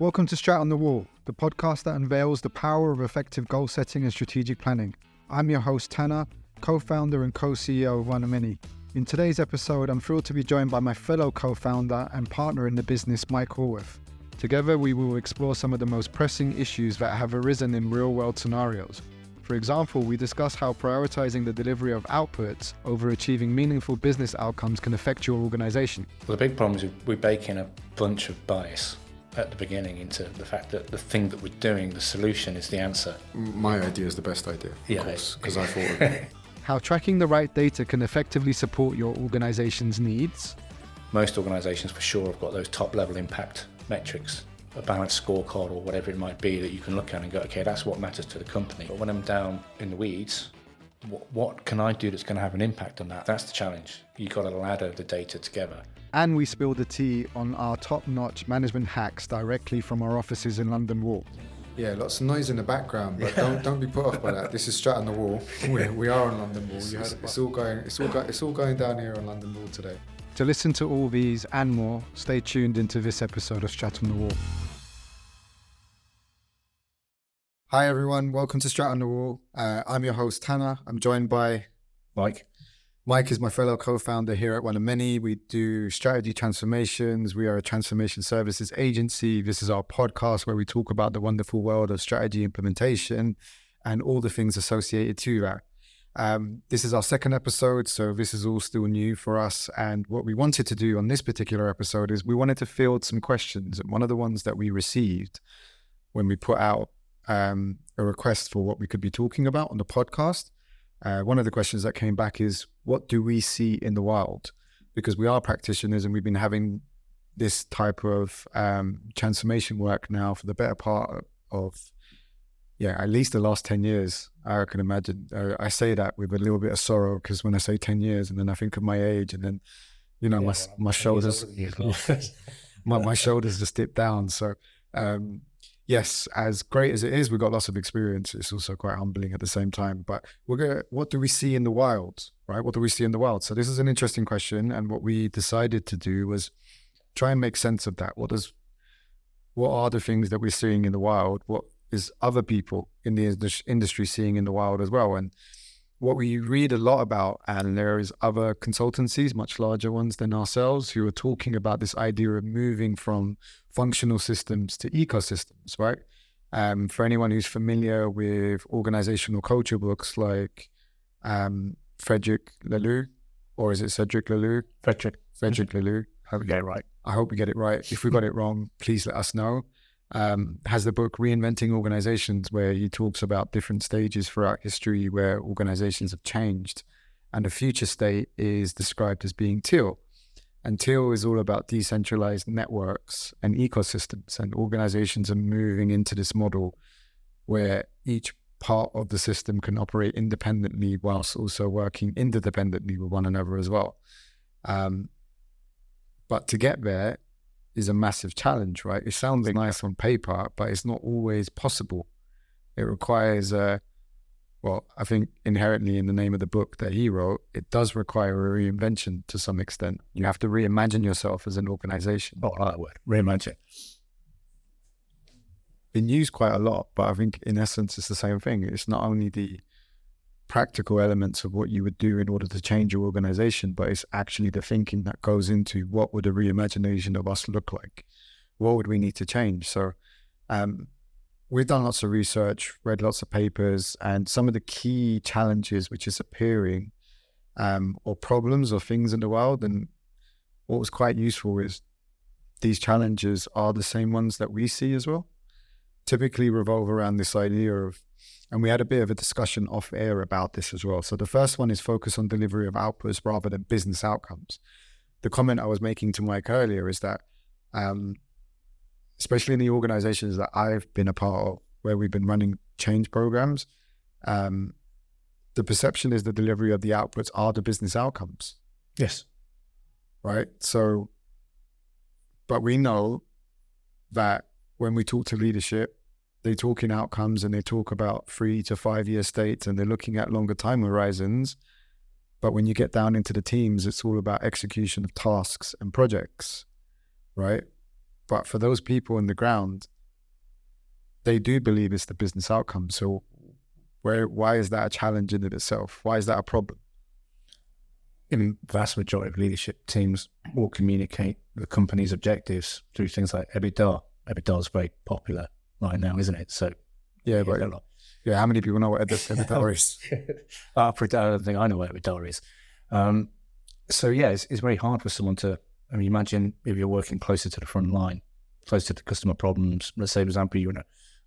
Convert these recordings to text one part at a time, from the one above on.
Welcome to Strat on the Wall, the podcast that unveils the power of effective goal setting and strategic planning. I'm your host Taner, co-founder and co-CEO of 1ovmany. In today's episode, I'm thrilled to be joined by my fellow co-founder and partner in the business, Mike Horwath. Together, we will explore some of the most pressing issues that have arisen in real-world scenarios. For example, we discuss how prioritizing the delivery of outputs over achieving meaningful business outcomes can affect your organization. Well, the big problem is we bake in a bunch of bias at the beginning into the fact that the thing that we're doing, the solution, is the answer. My idea is the best idea, of course, because I thought of it. How tracking the right data can effectively support your organization's needs. Most organizations, for sure, have got those top-level impact metrics, a balanced scorecard or whatever it might be that you can look at and go, okay, that's what matters to the company. But when I'm down in the weeds, what can I do that's going to have an impact on that? That's the challenge. You've got to ladder the data together. And we spilled the tea on our top-notch management hacks directly from our offices in London Wall. Yeah, lots of noise in the background, but don't be put off by that. This is Strat on the Wall. We are on London Wall. It's all going down here on London Wall today. To listen to all these and more, stay tuned into this episode of Strat on the Wall. Hi everyone, welcome to Strat on the Wall. I'm your host Taner. I'm joined by Mike. Mike is my fellow co-founder here at 1ovmany. We do strategy transformations. We are a transformation services agency. This is our podcast where we talk about the wonderful world of strategy implementation and all the things associated to that. This is our second episode, so this is all still new for us. And what we wanted to do on this particular episode is we wanted to field some questions. And one of the ones that we received when we put out a request for what we could be talking about on the podcast, one of the questions that came back is, what do we see in the wild? Because we are practitioners and we've been having this type of transformation work now for the better part of at least the last 10 years, I can imagine. I say that with a little bit of sorrow because when I say 10 years and then I think of my age and then, my shoulders, my shoulders just dip down. So yes, as great as it is, we've got lots of experience. It's also quite humbling at the same time, but what do we see in the wild, right? What do we see in the wild? So this is an interesting question. And what we decided to do was try and make sense of that. What are the things that we're seeing in the wild? What is other people in the industry seeing in the wild as well? And what we read a lot about, and there is other consultancies, much larger ones than ourselves, who are talking about this idea of moving from functional systems to ecosystems, right? For anyone who's familiar with organizational culture books like Frederick Laloux, or is it Cedric Laloux? Frederick Laloux. I hope we get it right. I hope we get it right. If we got it wrong, please let us know. Has the book Reinventing Organizations, where he talks about different stages throughout history where organizations have changed, and the future state is described as being teal. And teal is all about decentralized networks and ecosystems, and organizations are moving into this model where each part of the system can operate independently whilst also working interdependently with one another as well. But to get there is a massive challenge, right? It sounds nice on paper, but it's not always possible. It requires I think inherently in the name of the book that he wrote, it does require a reinvention to some extent. You have to reimagine yourself as an organization. Oh, I like that word, reimagine. Been used quite a lot, but I think in essence, it's the same thing. It's not only the practical elements of what you would do in order to change your organization, but it's actually the thinking that goes into what would a reimagination of us look like? What would we need to change? So we've done lots of research, read lots of papers, and some of the key challenges which is appearing or problems or things in the world. And what was quite useful is these challenges are the same ones that we see as well, typically revolve around this idea of, and we had a bit of a discussion off air about this as well. So the first one is focus on delivery of outputs rather than business outcomes. The comment I was making to Mike earlier is that, especially in the organizations that I've been a part of, where we've been running change programs, the perception is the delivery of the outputs are the business outcomes. Yes. Right? So, but we know that when we talk to leadership, they talk in outcomes and they talk about 3 to 5 year states and they're looking at longer time horizons. But when you get down into the teams, it's all about execution of tasks and projects, right? But for those people on the ground, they do believe it's the business outcome. So why is that a challenge in it itself? Why is that a problem? In the vast majority of leadership teams will communicate the company's objectives through things like EBITDA. EBITDA is very popular right now, isn't it? So yeah, how many people know what EBITDA is? I don't think I know what EBITDA is. So yeah, it's very hard for someone to, I mean, imagine if you're working closer to the front line, closer to customer problems. Let's say, for example, you're in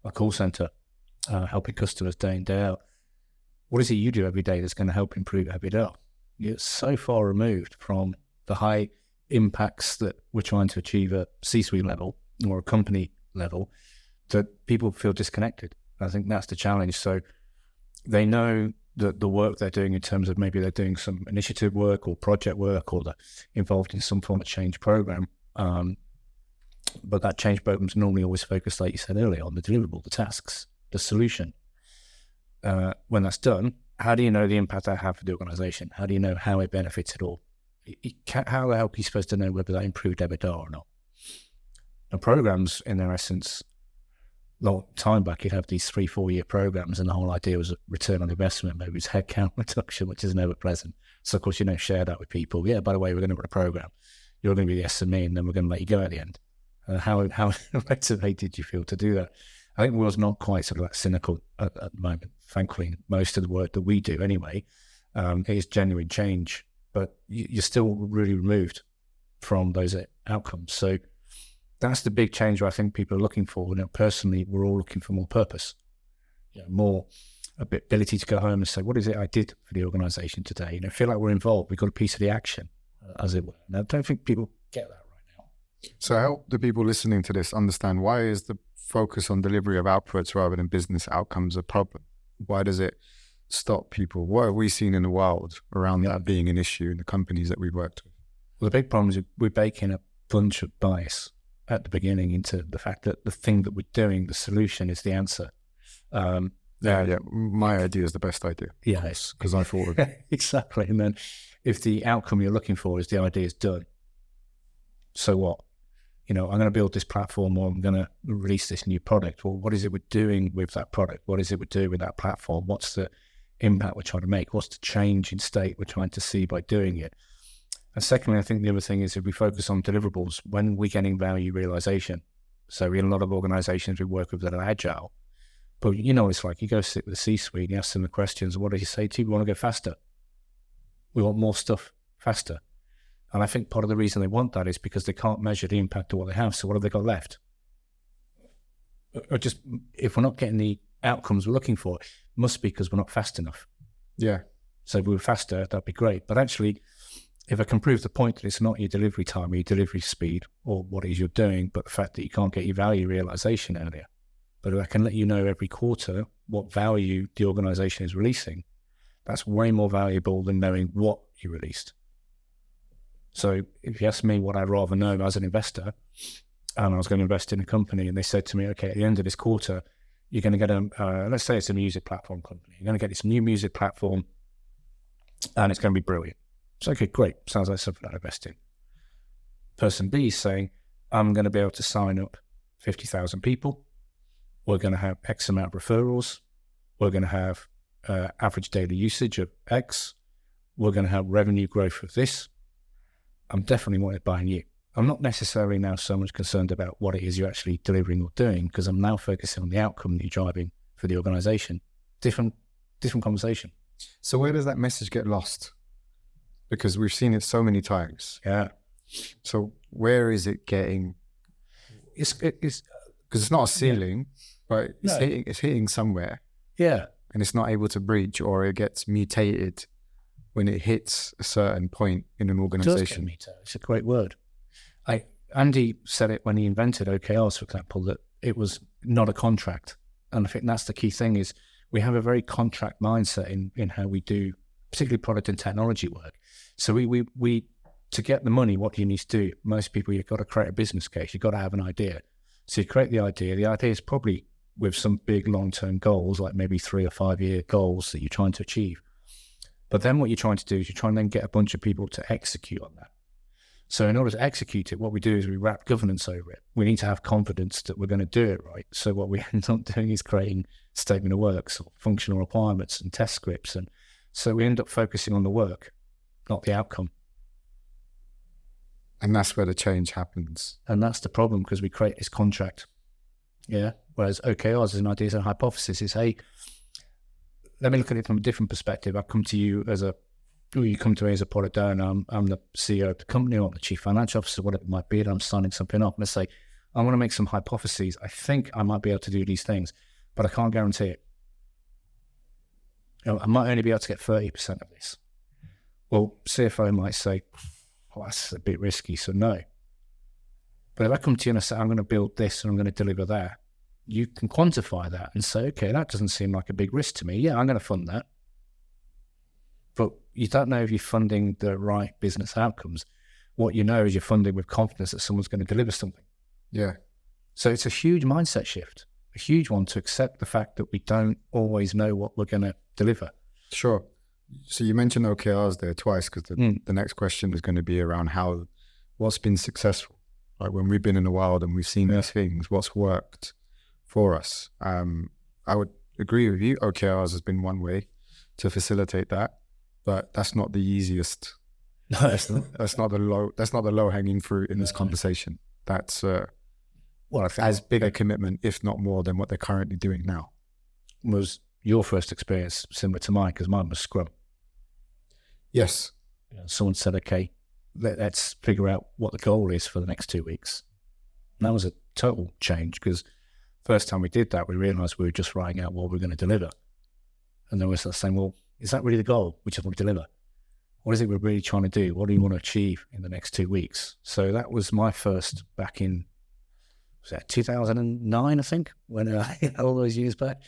a call center, helping customers day in, day out. What is it you do every day that's going to help improve EBITDA? You're so far removed from the high impacts that we're trying to achieve at C-suite level or a company level that people feel disconnected. I think that's the challenge. So they know that the work they're doing in terms of maybe they're doing some initiative work or project work, or they're involved in some form of change program. But that change program's normally always focused, like you said earlier, on the deliverable, the tasks, the solution. When that's done, how do you know the impact that had for the organization? How do you know how it benefits it all? How the hell are you supposed to know whether that improved EBITDA or not? And programs, in their essence, long time back, you'd have these 3-4 year programs, and the whole idea was return on investment. Maybe it's headcount reduction, which is never pleasant. So of course, you don't share that with people. Yeah, by the way, we're going to run a program. You're going to be the SME, and then we're going to let you go at the end. How motivated do you feel to do that? I think the world's not quite sort of that cynical at the moment. Thankfully, most of the work that we do anyway is genuine change, but you're still really removed from those outcomes. So that's the big change I think people are looking for. Now, personally, we're all looking for more purpose, more ability to go home and say, what is it I did for the organization today? Feel like we're involved. We've got a piece of the action, as it were. And I don't think people get that right now. So I hope the people listening to this understand, why is the focus on delivery of outputs rather than business outcomes a problem? Why does it stop people? What have we seen in the world around that being an issue in the companies that we've worked with? Well, the big problem is we bake in a bunch of bias at the beginning into the fact that the thing that we're doing, the solution, is the answer. My idea is the best idea. Yeah, because I thought of it. Exactly. And then if the outcome you're looking for is the idea is done, so what? I'm going to build this platform, or I'm going to release this new product. Well, what is it we're doing with that product? What is it we're doing with that platform? What's the impact we're trying to make? What's the change in state we're trying to see by doing it? And secondly, I think the other thing is, if we focus on deliverables, when we're getting value realization. So in a lot of organizations we work with that are agile, but it's like you go sit with the C-suite, you ask them the questions, what did you say to you? We want to go faster. We want more stuff faster. And I think part of the reason they want that is because they can't measure the impact of what they have. So what have they got left? Or just, if we're not getting the outcomes we're looking for, it must be because we're not fast enough. Yeah. So if we were faster, that'd be great. But actually, if I can prove the point that it's not your delivery time or your delivery speed or what it is you're doing, but the fact that you can't get your value realization earlier, but if I can let you know every quarter what value the organization is releasing, that's way more valuable than knowing what you released. So if you ask me what I'd rather know as an investor, and I was going to invest in a company, and they said to me, okay, at the end of this quarter, you're going to get let's say it's a music platform company. You're going to get this new music platform and it's going to be brilliant. So, okay, great. Sounds like something I'd invest in. Person B is saying, I'm going to be able to sign up 50,000 people. We're going to have X amount of referrals. We're going to have average daily usage of X. We're going to have revenue growth of this. I'm definitely wanted buying you. I'm not necessarily now so much concerned about what it is you're actually delivering or doing, because I'm now focusing on the outcome that you're driving for the organization. Different conversation. So where does that message get lost? Because we've seen it so many times. Yeah. So where is it getting? It's because it's not a ceiling, but it's hitting somewhere. Yeah. And it's not able to breach, or it gets mutated when it hits a certain point in an organization. It's a great word. Andy said it when he invented OKRs, for example, that it was not a contract. And I think that's the key thing, is we have a very contract mindset in how we do, particularly product and technology work. So we to get the money, what do you need to do? Most people, you've got to create a business case. You've got to have an idea. So you create the idea. The idea is probably with some big long-term goals, like maybe 3 or 5 year goals that you're trying to achieve. But then what you're trying to do is you're trying to then get a bunch of people to execute on that. So in order to execute it, what we do is we wrap governance over it. We need to have confidence that we're going to do it right. So what we end up doing is creating statement of works or functional requirements and test scripts. And so we end up focusing on the work, not the outcome. And that's where the change happens. And that's the problem, because we create this contract. Yeah. Whereas OKRs is an ideas and hypothesis. It's, hey, let me look at it from a different perspective. I come to you as a product owner. I'm the CEO of the company, or I'm the chief financial officer, whatever it might be, and I'm signing something up. Let's say, I want to make some hypotheses. I think I might be able to do these things, but I can't guarantee it. You know, I might only be able to get 30% of this. Well, CFO might say, well, that's a bit risky, so no. But if I come to you and I say, I'm going to build this and I'm going to deliver that, you can quantify that and say, okay, that doesn't seem like a big risk to me. Yeah, I'm going to fund that. But you don't know if you're funding the right business outcomes. What you know is you're funding with confidence that someone's going to deliver something. Yeah. So it's a huge mindset shift, a huge one, to accept the fact that we don't always know what we're going to deliver. Sure. So you mentioned OKRs there twice, because the next question is going to be around what's been successful. Like when we've been in the wild and we've seen these things, what's worked for us. I would agree with you. OKRs has been one way to facilitate that, but that's not the easiest. No, that's not the low hanging fruit in this conversation. That's as big a commitment, if not more, than what they're currently doing now. Was your first experience similar to mine? Because mine was Scrum. Yes. Someone said, okay, let's figure out what the goal is for the next 2 weeks. And that was a total change, because first time we did that, we realized we were just writing out what we were going to deliver. And then we started saying, well, is that really the goal? We just want to deliver. What is it we're really trying to do? What do you want to achieve in the next 2 weeks? So that was my first, back in, was that 2009, I think, when all those years back,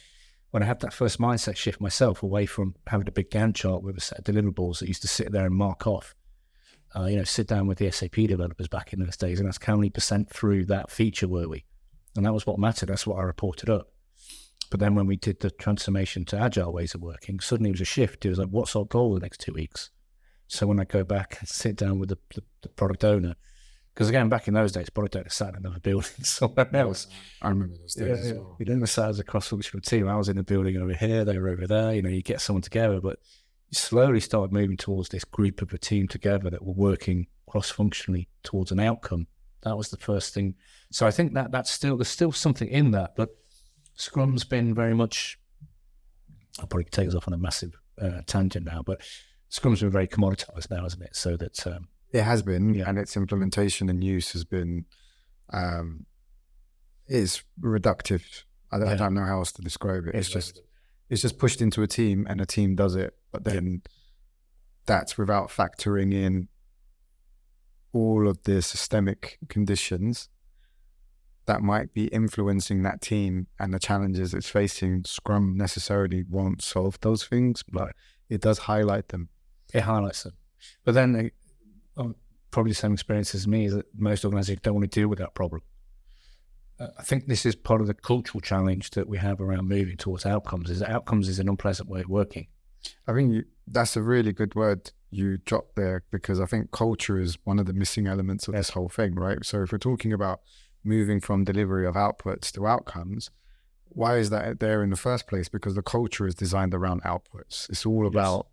when I had that first mindset shift myself, away from having a big Gantt chart with a set of deliverables that used to sit there and mark off. Sit down with the SAP developers back in those days and ask how many % through that feature were we? And that was what mattered. That's what I reported up. But then when we did the transformation to agile ways of working, suddenly it was a shift. It was like, what's our goal the next 2 weeks? So when I go back and sit down with the product owner, because again, back in those days, product owner sat in another building somewhere else. I remember those days as well. We didn't sat as a cross-functional team. I was in the building over here, they were over there. You get someone together, but you slowly started moving towards this group of a team together that were working cross-functionally towards an outcome. That was the first thing. So I think there's still something in that, but Scrum's been very much, I'll probably take us off on a massive tangent now, but Scrum's been very commoditized now, hasn't it? So that it has been, and its implementation and use has been, is reductive. I don't know how else to describe it. It's just pushed into a team and a team does it. But then that's without factoring in all of the systemic conditions that might be influencing that team and the challenges it's facing. Scrum necessarily won't solve those things, but it does highlight them. It highlights them. But then probably the same experience as me is that most organizations don't want to deal with that problem. I think this is part of the cultural challenge that we have around moving towards outcomes, is that outcomes is an unpleasant way of working. I think that's a really good word you dropped there, because I think culture is one of the missing elements of this whole thing, right? So if we're talking about moving from delivery of outputs to outcomes, why is that there in the first place? Because the culture is designed around outputs. It's all about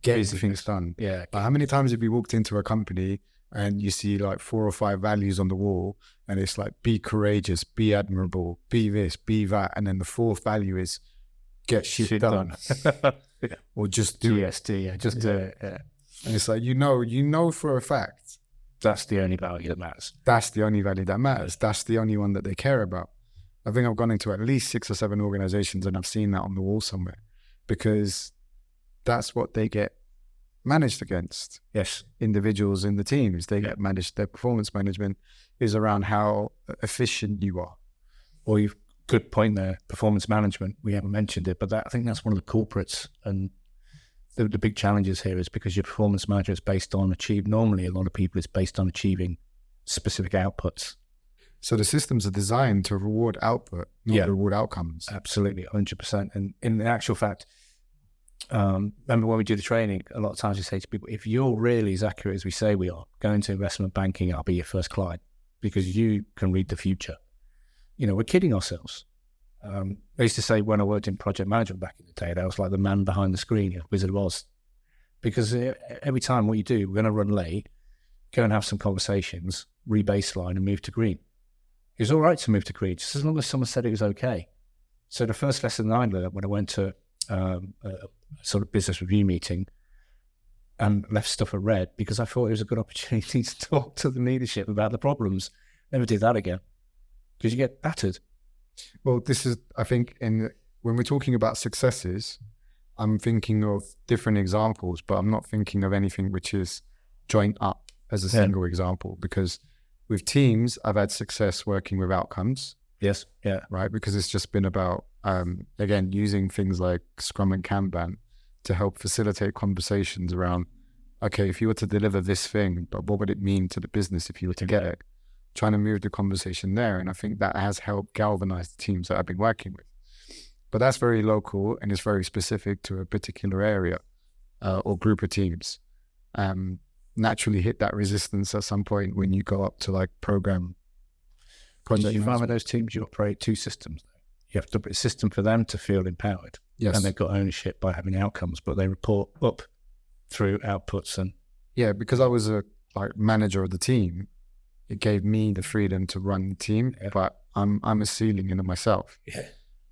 getting things done. Yeah. But how many times have you walked into a company and you see like 4 or 5 values on the wall and it's like, be courageous, be admirable, be this, be that. And then the 4th value is get shit done. Or just do GSD, it. Just do it. Yeah. And it's like, you know for a fact that's the only value that matters. That's the only value that matters. That's the only one that they care about. I think I've gone into at least 6 or 7 organizations and I've seen that on the wall somewhere, because that's what they get managed against. Yes. Individuals in the teams, they get managed. Their performance management is around how efficient you are. Or you've good point there. Performance management, we haven't mentioned it, but I think that's one of the corporates and the big challenges here, is because your performance management is based on normally a lot of people, it's based on achieving specific outputs. So the systems are designed to reward output, not reward outcomes. Absolutely, 100%. And in actual fact, Remember when we do the training, a lot of times we say to people, if you're really as accurate as we say we are, go into investment banking, I'll be your first client because you can read the future. You know, we're kidding ourselves. I used to say when I worked in project management back in the day, that I was like the man behind the screen at Wizard of Oz, because every time what you do, we're going to run late, go and have some conversations, re-baseline and move to green. It was all right to move to green, just as long as someone said it was okay. So the first lesson I learned when I went to a sort of business review meeting and left stuff at red because I thought it was a good opportunity to talk to the leadership about the problems. Never did that again because you get battered. Well, this is, I think, when we're talking about successes, I'm thinking of different examples, but I'm not thinking of anything which is joined up as a single example, because with teams, I've had success working with outcomes. Yes. Yeah. Right. Because it's just been about, again, using things like Scrum and Kanban to help facilitate conversations around, okay, if you were to deliver this thing, but what would it mean to the business if you were to get it? Trying to move the conversation there. And I think that has helped galvanize the teams that I've been working with. But that's very local and it's very specific to a particular area or group of teams. Naturally hit that resistance at some point when you go up to like program. If I'm in those teams, you operate two systems. You have to put a system for them to feel empowered. Yes. And they've got ownership by having outcomes, but they report up through outputs. And yeah, because I was a manager of the team, it gave me the freedom to run the team, but I'm a ceiling in it myself. Yeah.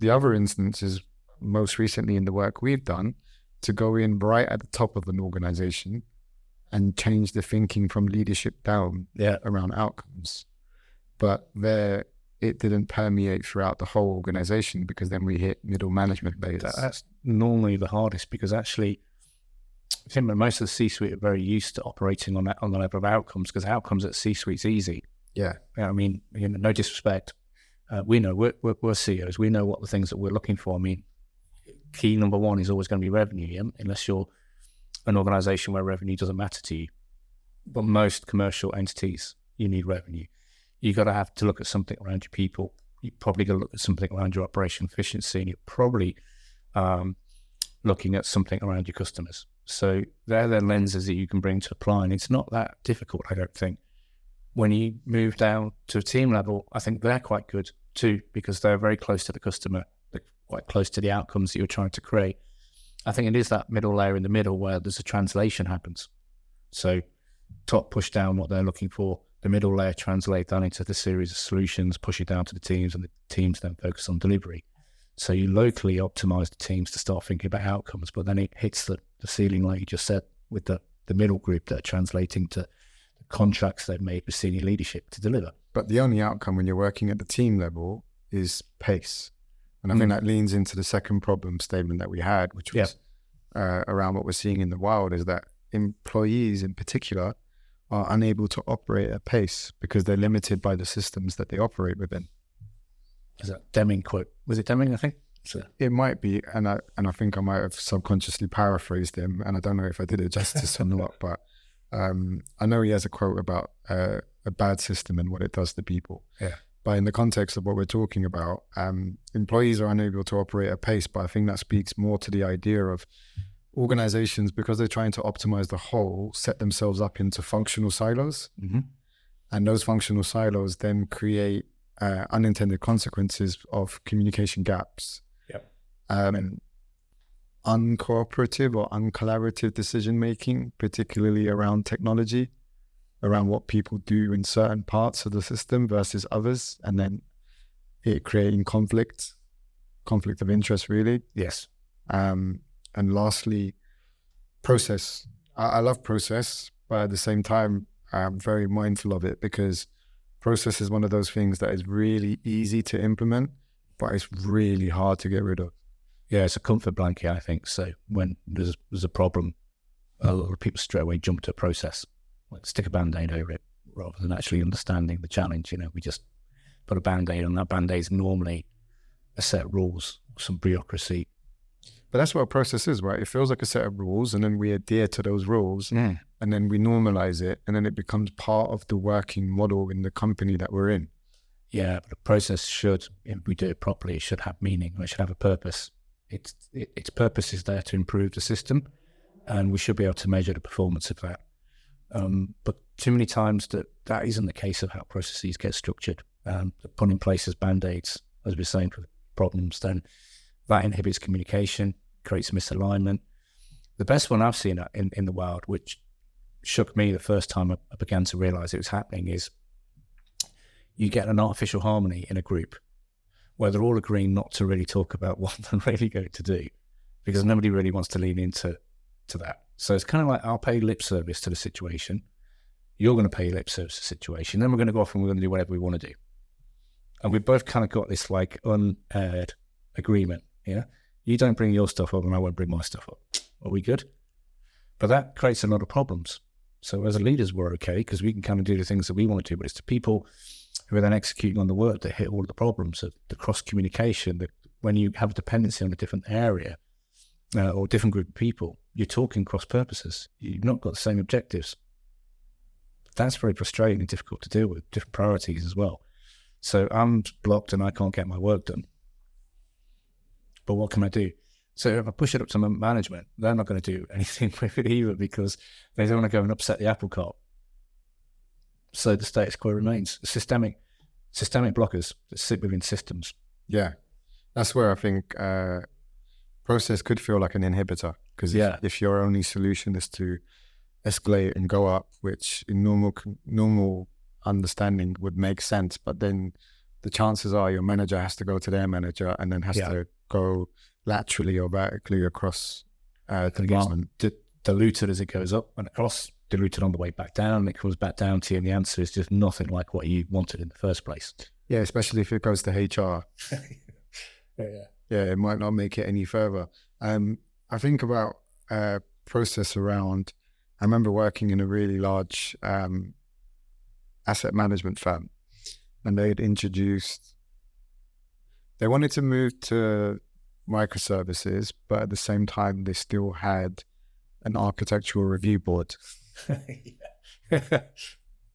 The other instance is most recently in the work we've done to go in right at the top of an organization and change the thinking from leadership down around outcomes. But there, it didn't permeate throughout the whole organization because then we hit middle management layers. That's normally the hardest because actually, I think most of the C-suite are very used to operating on the level of outcomes because outcomes at C-suite's easy. Yeah. I mean, you know, no disrespect. We know we're CEOs. We know what the things that we're looking for. I mean, key number one is always going to be revenue, unless you're an organization where revenue doesn't matter to you. But most commercial entities, you need revenue. You've got to have to look at something around your people. You've probably got to look at something around your operational efficiency, and you're probably looking at something around your customers. So they're the lenses that you can bring to apply, and it's not that difficult, I don't think. When you move down to a team level, I think they're quite good too because they're very close to the customer, they're quite close to the outcomes that you're trying to create. I think it is that middle layer in the middle where there's a translation happens. So top push down what they're looking for, the middle layer translate that into the series of solutions, push it down to the teams, and the teams then focus on delivery. So you locally optimize the teams to start thinking about outcomes, but then it hits the ceiling, like you just said, with the middle group that are translating to the contracts they've made with senior leadership to deliver. But the only outcome when you're working at the team level is pace. And I think that leans into the second problem statement that we had, which was around what we're seeing in the wild, is that employees in particular are unable to operate at pace because they're limited by the systems that they operate within. Is that Deming quote? Was it Deming, I think? So. It might be, and I think I might have subconsciously paraphrased him, and I don't know if I did it justice or not, but I know he has a quote about a bad system and what it does to people. Yeah. But in the context of what we're talking about, employees are unable to operate at pace, but I think that speaks more to the idea of organizations, because they're trying to optimize the whole, set themselves up into functional silos. Mm-hmm. And those functional silos then create unintended consequences of communication gaps. Yep. Uncooperative or uncollaborative decision-making, particularly around technology, around what people do in certain parts of the system versus others, and then it creating conflict of interest, really. Yes. And lastly, process. I love process, but at the same time, I'm very mindful of it because process is one of those things that is really easy to implement, but it's really hard to get rid of. Yeah, it's a comfort blanket, I think. So when there's a problem, a lot of people straight away jump to process. Like stick a Band-Aid over it rather than actually understanding the challenge. You know, we just put a Band-Aid on. That Band-Aid is normally a set of rules, some bureaucracy. But that's what a process is, right? It feels like a set of rules, and then we adhere to those rules, and then we normalize it, and then it becomes part of the working model in the company that we're in. Yeah, but a process should, if we do it properly, it should have meaning, it should have a purpose. Its purpose is there to improve the system, and we should be able to measure the performance of that. But too many times that isn't the case of how processes get structured. They're put in place as band-aids, as we're saying, for problems. Then that inhibits communication, creates misalignment. The best one I've seen in the wild, which shook me the first time I began to realize it was happening, is you get an artificial harmony in a group where they're all agreeing not to really talk about what they're really going to do, because nobody really wants to lean into that. So it's kind of like, I'll pay lip service to the situation. You're going to pay lip service to the situation. Then we're going to go off and we're going to do whatever we want to do. And we both kind of got this like unaired agreement. You know, you don't bring your stuff up and I won't bring my stuff up. Are we good? But that creates a lot of problems. So as leaders, we're okay because we can kind of do the things that we want to do, but it's the people who are then executing on the work that hit all the problems of the cross-communication, that when you have a dependency on a different area or different group of people, you're talking cross-purposes. You've not got the same objectives. That's very frustrating and difficult to deal with, different priorities as well. So I'm blocked and I can't get my work done. But what can I do? So if I push it up to management, they're not going to do anything with it either because they don't want to go and upset the apple cart. So the status quo remains. Systemic blockers that sit within systems. Yeah. That's where I think process could feel like an inhibitor because if your only solution is to escalate and go up, which in normal understanding would make sense, but then the chances are your manager has to go to their manager and then has to go laterally or vertically across the department. Diluted as it goes up and across, diluted on the way back down, and it comes back down to you, and the answer is just nothing like what you wanted in the first place. Yeah, especially if it goes to HR. Yeah, it might not make it any further. I think about process around, I remember working in a really large asset management firm, and they had introduced, they wanted to move to microservices, but at the same time they still had an architectural review board.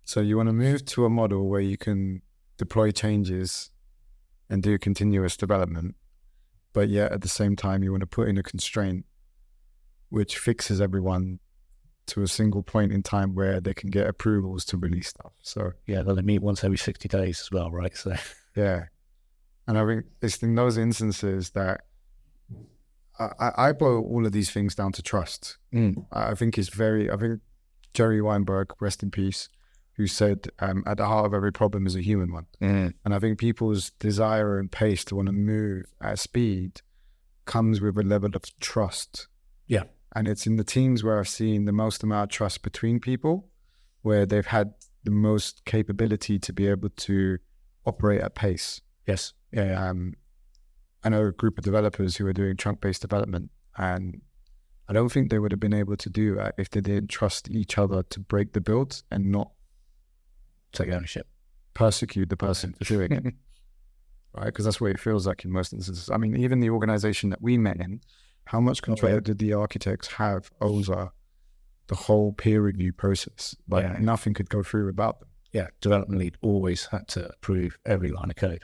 So you want to move to a model where you can deploy changes and do continuous development, but yet at the same time you want to put in a constraint which fixes everyone to a single point in time where they can get approvals to release stuff. So yeah, they'll meet once every 60 days as well, right? So yeah. And I think it's in those instances that I boil all of these things down to trust. I think Jerry Weinberg, rest in peace, who said at the heart of every problem is a human one. And I think people's desire and pace to want to move at speed comes with a level of trust. Yeah. And it's in the teams where I've seen the most amount of trust between people, where they've had the most capability to be able to operate at pace. Yes. Yeah. I know a group of developers who are doing trunk-based development, and I don't think they would have been able to do that if they didn't trust each other to break the build and not take ownership, persecute the person for doing it, right? Because that's what it feels like in most instances. I mean, even the organization that we met in, how much control did the architects have over the whole peer review process? Like nothing could go through without them. Yeah, development lead always had to approve every line of code.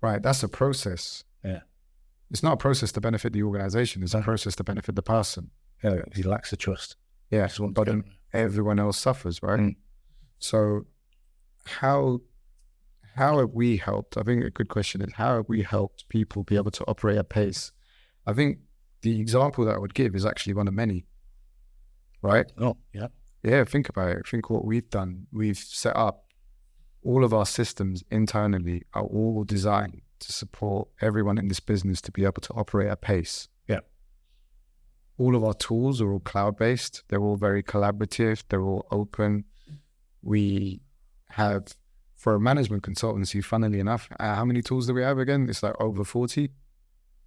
Right, that's a process. Yeah. It's not a process to benefit the organization. It's a process to benefit the person. Yeah, he lacks the trust. Yeah, but everyone else suffers, right? So how have we helped? I think a good question is, how have we helped people be able to operate at pace? I think the example that I would give is actually one of many, right? Oh, yeah. Yeah, think about it. Think what we've done. We've set up all of our systems internally are all designed to support everyone in this business to be able to operate at pace. Yeah. All of our tools are all cloud-based. They're all very collaborative. They're all open. We have, for a management consultancy, funnily enough, how many tools do we have again? It's like over 40.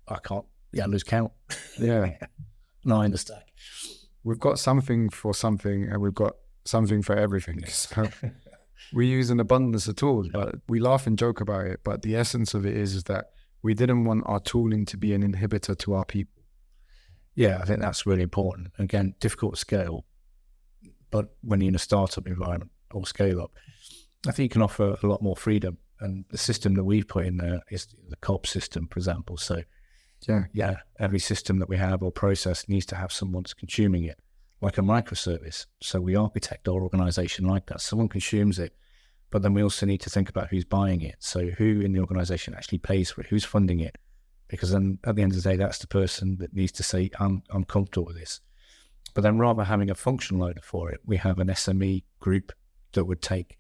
I lose count. Yeah. 9 in the stack. We've got something for something, and we've got something for everything. Yes. So we use an abundance of tools, but we laugh and joke about it. But the essence of it is that we didn't want our tooling to be an inhibitor to our people. Yeah, I think that's really important. Again, difficult to scale, but when you're in a startup environment or scale up, I think you can offer a lot more freedom. And the system that we've put in there is the COB system, for example. So Sure. Yeah. Every system that we have or process needs to have someone that's consuming it, like a microservice. So we architect our organization like that. Someone consumes it, but then we also need to think about who's buying it. So who in the organization actually pays for it? Who's funding it? Because then at the end of the day, that's the person that needs to say, I'm comfortable with this. But then rather than having a functional owner for it, we have an SME group that would take,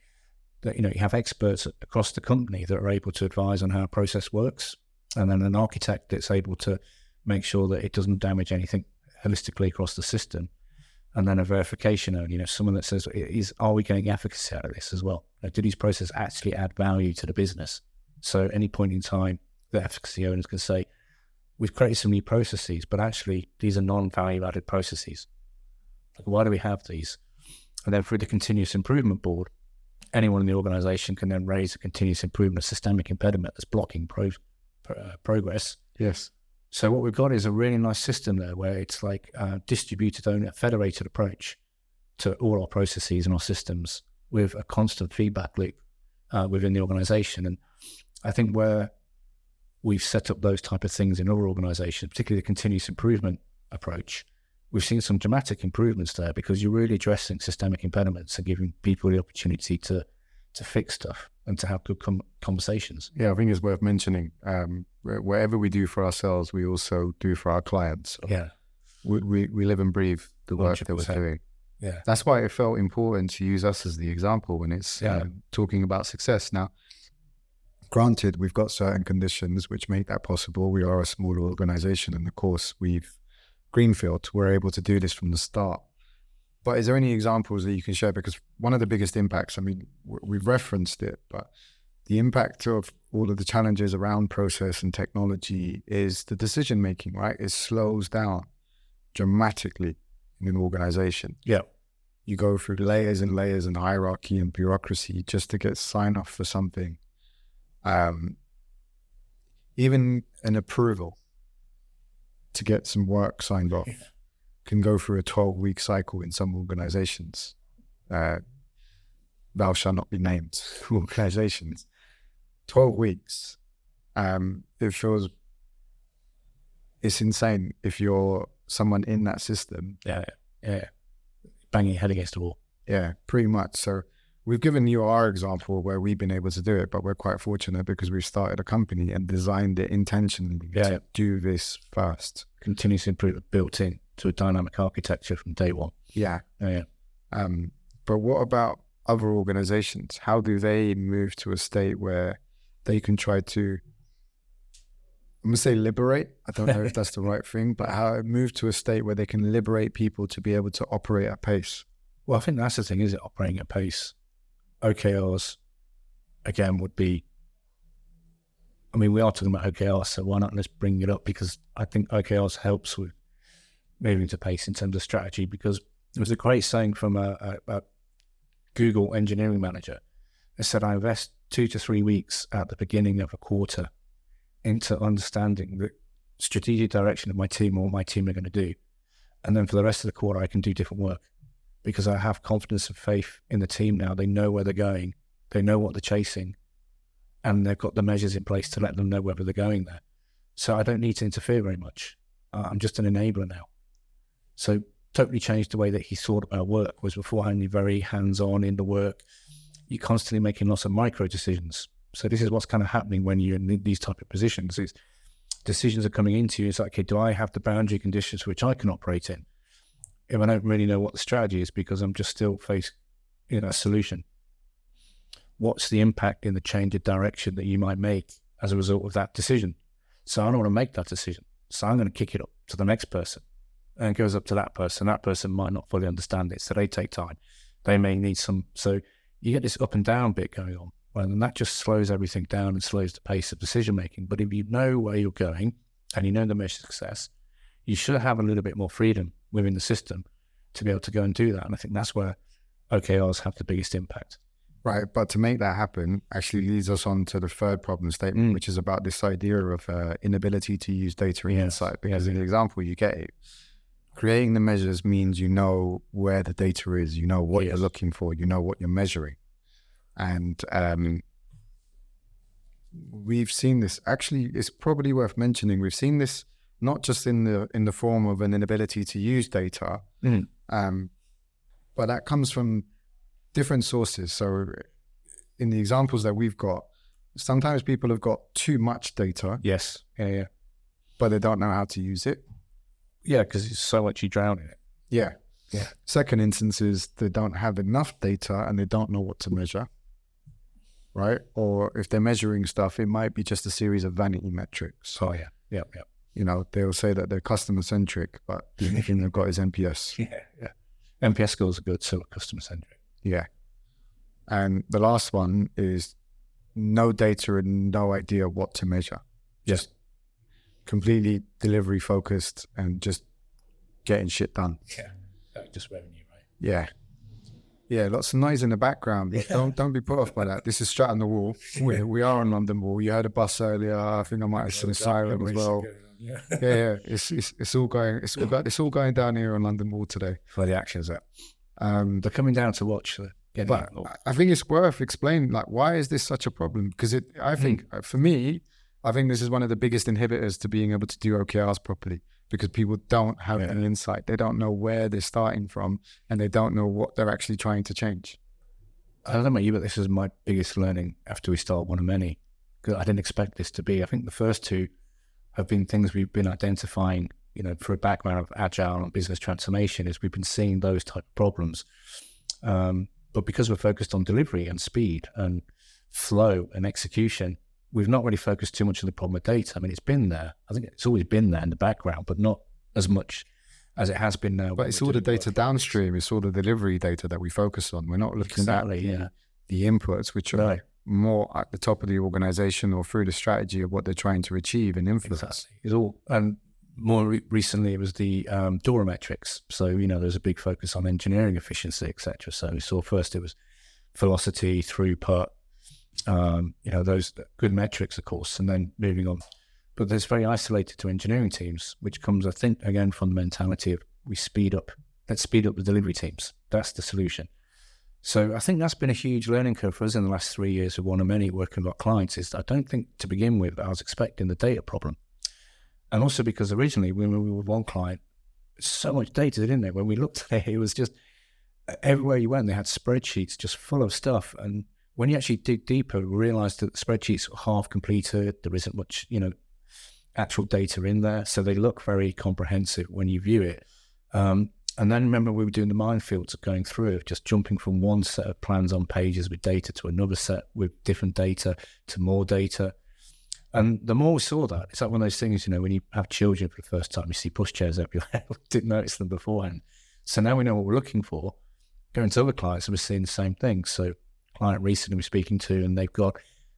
that, you know, you have experts across the company that are able to advise on how a process works. And then an architect that's able to make sure that it doesn't damage anything holistically across the system. And then a verification owner, you know, someone that says, are we getting efficacy out of this as well? Like, do these processes actually add value to the business? So at any point in time, the efficacy owners can say, we've created some new processes, but actually these are non-value added processes. Like, why do we have these? And then through the continuous improvement board, anyone in the organization can then raise a continuous improvement, a systemic impediment that's blocking progress. Yes. So what we've got is a really nice system there where it's like a distributed owner, federated approach to all our processes and our systems with a constant feedback loop within the organization. And I think where we've set up those type of things in other organizations, particularly the continuous improvement approach, we've seen some dramatic improvements there because you're really addressing systemic impediments and giving people the opportunity to fix stuff and to have good conversations. Yeah, I think it's worth mentioning. Whatever we do for ourselves, we also do for our clients. Yeah. We live and breathe the work 100%. That we're doing. Yeah. That's why it felt important to use us as the example when it's talking about success. Now, granted, we've got certain conditions which make that possible. We are a smaller organization, and of course, we've greenfield. We're able to do this from the start. But is there any examples that you can share? Because one of the biggest impacts, I mean, we've referenced it, but the impact of all of the challenges around process and technology is the decision-making, right? It slows down dramatically in an organization. Yeah. You go through layers and layers and hierarchy and bureaucracy just to get sign-off for something. Even an approval to get some work signed off can go through a 12-week cycle in some organizations. Thou shall not be named organizations. 12 weeks. It feels it's insane if you're someone in that system. Yeah. Banging your head against the wall. Yeah, pretty much. So we've given you our example where we've been able to do it, but we're quite fortunate because we've started a company and designed it intentionally to do this first. Continuous improvement built in to a dynamic architecture from day one. Yeah. But what about other organizations? How do they move to a state where they can try to, I'm going to say liberate, I don't know if that's the right thing, but how move to a state where they can liberate people to be able to operate at pace? Well, I think that's the thing, is it operating at pace? OKRs, again, would be, I mean, we are talking about OKRs, so why not let's bring it up, because I think OKRs helps with moving to pace in terms of strategy, because it was a great saying from a Google engineering manager. It said, I invest 2 to 3 weeks at the beginning of a quarter into understanding the strategic direction of my team or what my team are going to do. And then for the rest of the quarter, I can do different work because I have confidence and faith in the team now. They know where they're going. They know what they're chasing. And they've got the measures in place to let them know whether they're going there. So I don't need to interfere very much. I'm just an enabler now. So totally changed the way that he thought about work, was beforehand you're very hands-on in the work. You're constantly making lots of micro decisions. So this is what's kind of happening when you're in these type of positions. It's decisions are coming into you. It's like, okay, do I have the boundary conditions which I can operate in? If I don't really know what the strategy is because I'm just still faced in a solution. What's the impact in the change of direction that you might make as a result of that decision? So I don't want to make that decision. So I'm going to kick it up to the next person. And it goes up to that person. That person might not fully understand it, so they take time. They may need some. So you get this up and down bit going on, and that just slows everything down and slows the pace of decision making. But if you know where you're going and you know the measure of success, you should have a little bit more freedom within the system to be able to go and do that. And I think that's where OKRs have the biggest impact. Right, but to make that happen actually leads us on to the third problem statement, which is about this idea of inability to use data insight. Because in the example you gave, creating the measures means you know where the data is, you know what you're looking for, you know what you're measuring. And we've seen this, actually, it's probably worth mentioning, we've seen this not just in the form of an inability to use data, but that comes from different sources. So in the examples that we've got, sometimes people have got too much data. Yes. But they don't know how to use it. Yeah, because it's so much you drown in it. Yeah. Yeah. Second instance is they don't have enough data and they don't know what to measure, right? Or if they're measuring stuff, it might be just a series of vanity metrics. Oh, yeah. Yeah. Yeah. You know, they'll say that they're customer-centric, but the only thing they've got is NPS. Yeah. Yeah. NPS scores are good, so customer-centric. Yeah. And the last one is no data and no idea what to measure. Just completely delivery-focused and just getting shit done. Yeah. Just revenue, right? Yeah. Yeah, lots of noise in the background. Yeah. Don't be put off by that. This is Strat on the Wall. We are on London Wall. You heard a bus earlier. I think I might have seen a siren as well. Yeah. Yeah. It's all going down here on London Wall today. Where the action's at. They're coming down to watch. But I think it's worth explaining, like, why is this such a problem? Because I think this is one of the biggest inhibitors to being able to do OKRs properly, because people don't have any insight. They don't know where they're starting from, and they don't know what they're actually trying to change. I don't know about you, but this is my biggest learning after we start One of Many, because I didn't expect this to be. I think the first two have been things we've been identifying, you know, for a background of agile and business transformation, is we've been seeing those type of problems. But because we're focused on delivery and speed and flow and execution, we've not really focused too much on the problem with data. I mean, it's been there. I think it's always been there in the background, but not as much as it has been now. But it's all the data downstream. It's all the delivery data that we focus on. We're not looking at the inputs, which are more at the top of the organization or through the strategy of what they're trying to achieve and influence. Exactly. It's all, and more recently it was the DORA metrics. So, you know, there's a big focus on engineering efficiency, et cetera. So we saw first it was velocity, throughput, you know, those good metrics, of course, and then moving on. But that's very isolated to engineering teams, which comes, I think, again, from the mentality of let's speed up the delivery teams. That's the solution. So I think that's been a huge learning curve for us in the last 3 years of One of Many working with our clients, is that I don't think to begin with I was expecting the data problem. And also because originally when we were with one client, so much data, didn't they? When we looked at it, it was just everywhere you went, they had spreadsheets just full of stuff. And when you actually dig deeper, we realized that the spreadsheets are half completed. There isn't much, you know, actual data in there. So they look very comprehensive when you view it. And then remember we were doing the minefields of going through, just jumping from one set of plans on pages with data to another set with different data to more data. And the more we saw that, it's like one of those things, you know, when you have children for the first time, you see pushchairs everywhere. We didn't notice them beforehand. So now we know what we're looking for. Going to other clients, and we're seeing the same thing. So client recently we're speaking to, and they've got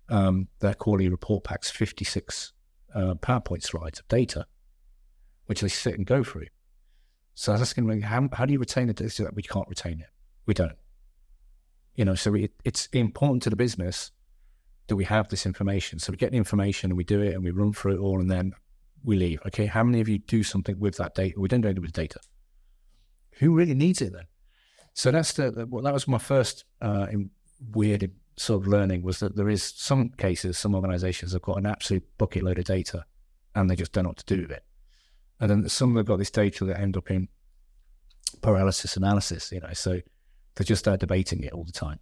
their quarterly report packs, 56 PowerPoint slides of data, which they sit and go through. So I was asking them, how do you retain the data? That we can't retain it. We don't. You know, so it's important to the business that we have this information. So we get the information and we do it and we run through it all and then we leave. Okay, how many of you do something with that data? We don't do it with data. Who really needs it then? So that's that was my first weird sort of learning, was that there is some cases, some organizations have got an absolute bucket load of data and they just don't know what to do with it. And then some of them have got this data that end up in paralysis analysis, you know, so they're just there debating it all the time.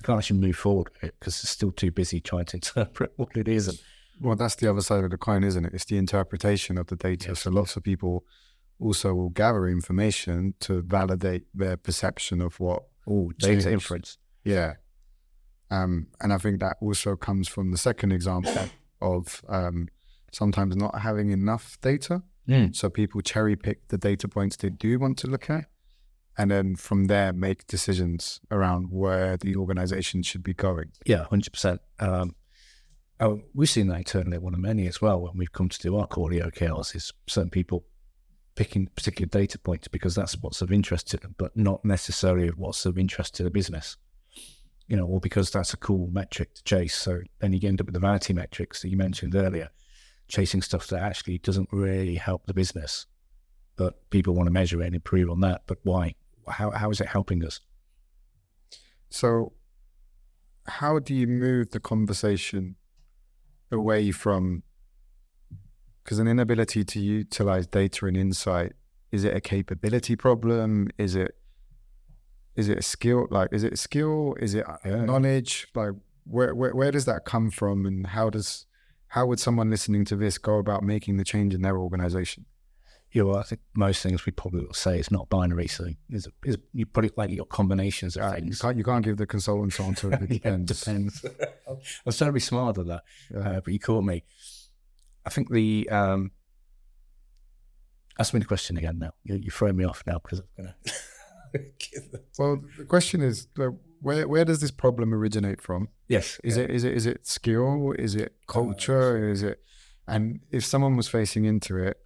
They can't actually move forward because they're still too busy trying to interpret what it is. Well, that's the other side of the coin, isn't it? It's the interpretation of the data. Yes. So lots of people also will gather information to validate their perception of what data inference. Yeah. And I think that also comes from the second example of sometimes not having enough data. Mm. So people cherry pick the data points they do want to look at, and then from there make decisions around where the organization should be going. Yeah, 100%. We've seen that internally at One of Many as well when we've come to do our quarterly OKRs, is certain people picking particular data points because that's what's of interest to them, but not necessarily what's of interest to the business, you know, or because that's a cool metric to chase. So then you end up with the vanity metrics that you mentioned earlier, chasing stuff that actually doesn't really help the business, but people want to measure it and improve on that. But why? How is it helping us? So how do you move the conversation away from Because an inability to utilize data and insight, is it a capability problem? Is it a skill? Is it knowledge? Like where does that come from, and how would someone listening to this go about making the change in their organization? Yeah, well, I think most things we probably will say it's not binary. So you put it like your combinations of things. You can't give the consultants answer. It depends. I was trying to be smart at that, but you caught me. I think the ask me the question again now. You throw me off now because I'm gonna. Well, the question is where does this problem originate from? Yes. Is it skill? Is it culture? Is it? And if someone was facing into it,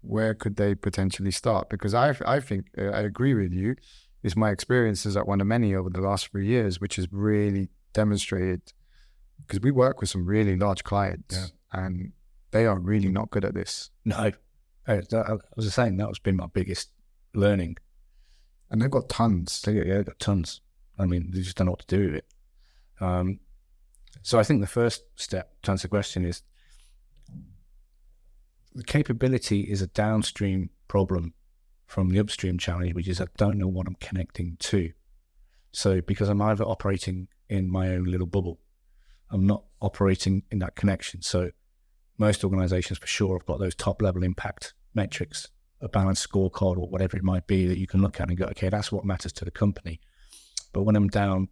where could they potentially start? Because I think I agree with you. It's my experiences at 1of many over the last 3 years, which has really demonstrated, because we work with some really large clients and they are really not good at this. No, I was just saying that has been my biggest learning. And they've got tons. They've got tons. I mean, they just don't know what to do with it. So I think the first step to answer the question is the capability is a downstream problem from the upstream challenge, which is I don't know what I'm connecting to. So because I'm either operating in my own little bubble, I'm not operating in that connection. So most organizations for sure have got those top level impact metrics, a balanced scorecard or whatever it might be that you can look at and go, okay, that's what matters to the company. But when I'm down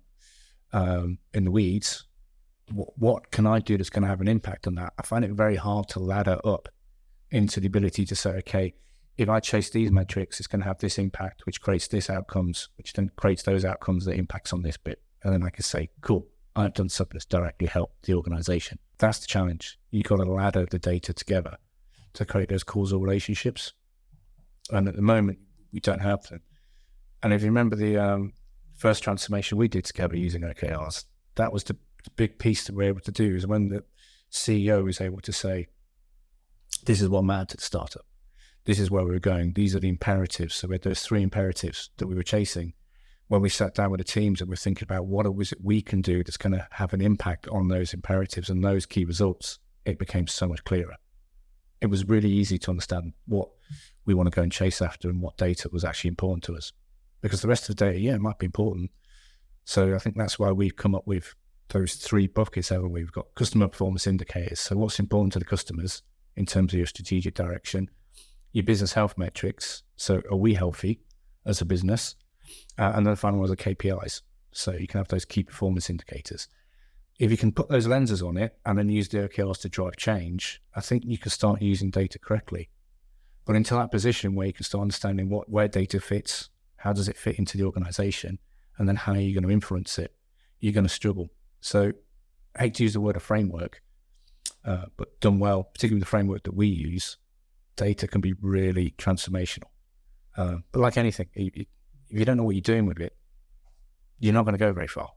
in the weeds, what can I do that's going to have an impact on that? I find it very hard to ladder up into the ability to say, okay, if I chase these metrics, it's going to have this impact, which creates this outcomes, which then creates those outcomes that impacts on this bit. And then I can say, cool, I've done something that's directly helped the organization. That's the challenge. You've got to ladder the data together to create those causal relationships. And at the moment, we don't have them. And if you remember the first transformation we did together using OKRs, that was the big piece that we were able to do is when the CEO was able to say, this is what mattered to the startup. This is where we were going. These are the imperatives. So we had those 3 imperatives that we were chasing. When we sat down with the teams and we're thinking about what it was that we can do that's going to have an impact on those imperatives and those key results, it became so much clearer. It was really easy to understand what we want to go and chase after and what data was actually important to us, because the rest of the data, it might be important. So I think that's why we've come up with those 3 buckets, haven't we? We've got customer performance indicators. So what's important to the customers in terms of your strategic direction, your business health metrics. So are we healthy as a business? And then the final one was the KPIs. So you can have those key performance indicators. If you can put those lenses on it and then use the OKRs to drive change, I think you can start using data correctly. But until that position where you can start understanding where data fits, how does it fit into the organization, and then how are you going to influence it, you're going to struggle. So I hate to use the word a framework, but done well, particularly with the framework that we use, data can be really transformational. But like anything, if you don't know what you're doing with it, you're not going to go very far.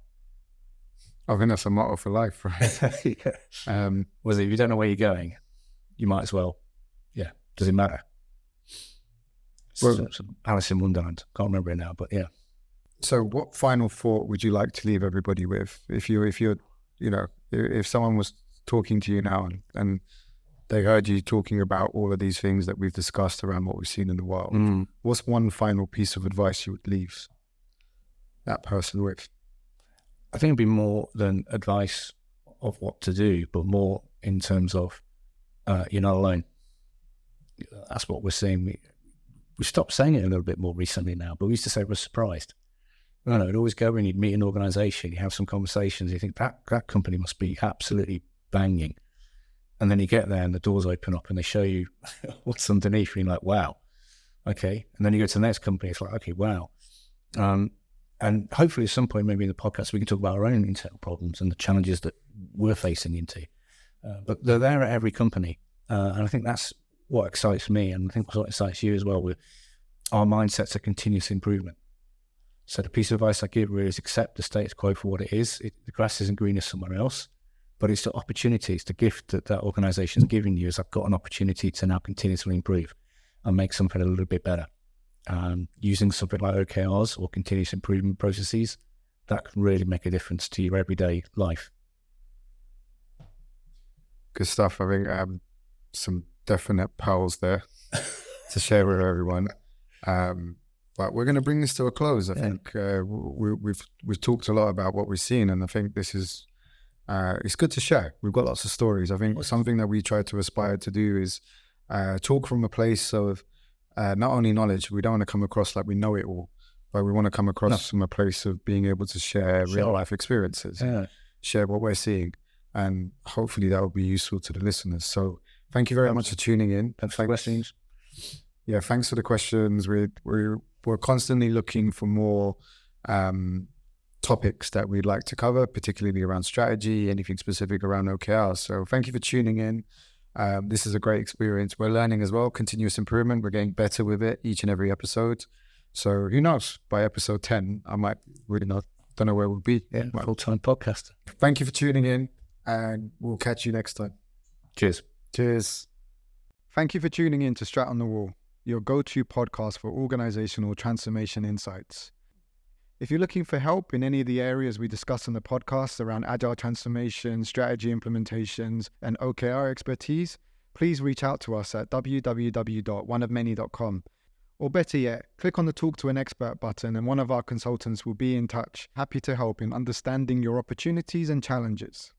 I think that's a motto for life, right? Was it if you don't know where you're going, you might as well, does it matter? Well, Alice in Wonderland, can't remember it now, but yeah. So what final thought would you like to leave everybody with? If someone was talking to you now and they heard you talking about all of these things that we've discussed around what we've seen in the world, what's one final piece of advice you would leave that person with? I think it'd be more than advice of what to do, but more in terms of you're not alone. That's what we're seeing. We stopped saying it a little bit more recently now, but we used to say we're surprised. No, it'd always go in, you'd meet an organization, you have some conversations, you think that company must be absolutely banging. And then you get there and the doors open up and they show you what's underneath. And you're like, wow. Okay. And then you go to the next company. It's like, okay, wow. And hopefully at some point, maybe in the podcast, we can talk about our own internal problems and the challenges that we're facing into. But they're there at every company. And I think that's what excites me. And I think what excites you as well. Our mindset's a continuous improvement. So the piece of advice I give really is accept the status quo for what it is. The grass isn't greener somewhere else, but it's the opportunity, it's the gift that organization's giving you is I've got an opportunity to now continuously improve and make something a little bit better. Using something like OKRs or continuous improvement processes, that can really make a difference to your everyday life. Good stuff. I think some definite pearls there to share with everyone. But we're going to bring this to a close. I think we've talked a lot about what we've seen, and I think this is it's good to share. We've got lots of stories. I think something that we try to aspire to do is talk from a place of not only knowledge. We don't want to come across like we know it all, but we want to come across from a place of being able to share real life experiences, share what we're seeing, and hopefully that will be useful to the listeners. So thank you very much for tuning in. And thanks. Yeah, thanks for the questions. We're constantly looking for more topics that we'd like to cover, particularly around strategy, anything specific around OKR. So thank you for tuning in. This is a great experience. We're learning as well, continuous improvement. We're getting better with it each and every episode. So who knows, by episode 10, I might really don't know where we'll be. Yeah, full-time podcaster. Thank you for tuning in, and we'll catch you next time. Cheers. Cheers. Thank you for tuning in to Strat on the Wall, your go-to podcast for organizational transformation insights. If you're looking for help in any of the areas we discuss on the podcast around agile transformation, strategy implementations, and OKR expertise, please reach out to us at www.oneofmany.com. Or better yet, click on the Talk to an Expert button and one of our consultants will be in touch, happy to help in understanding your opportunities and challenges.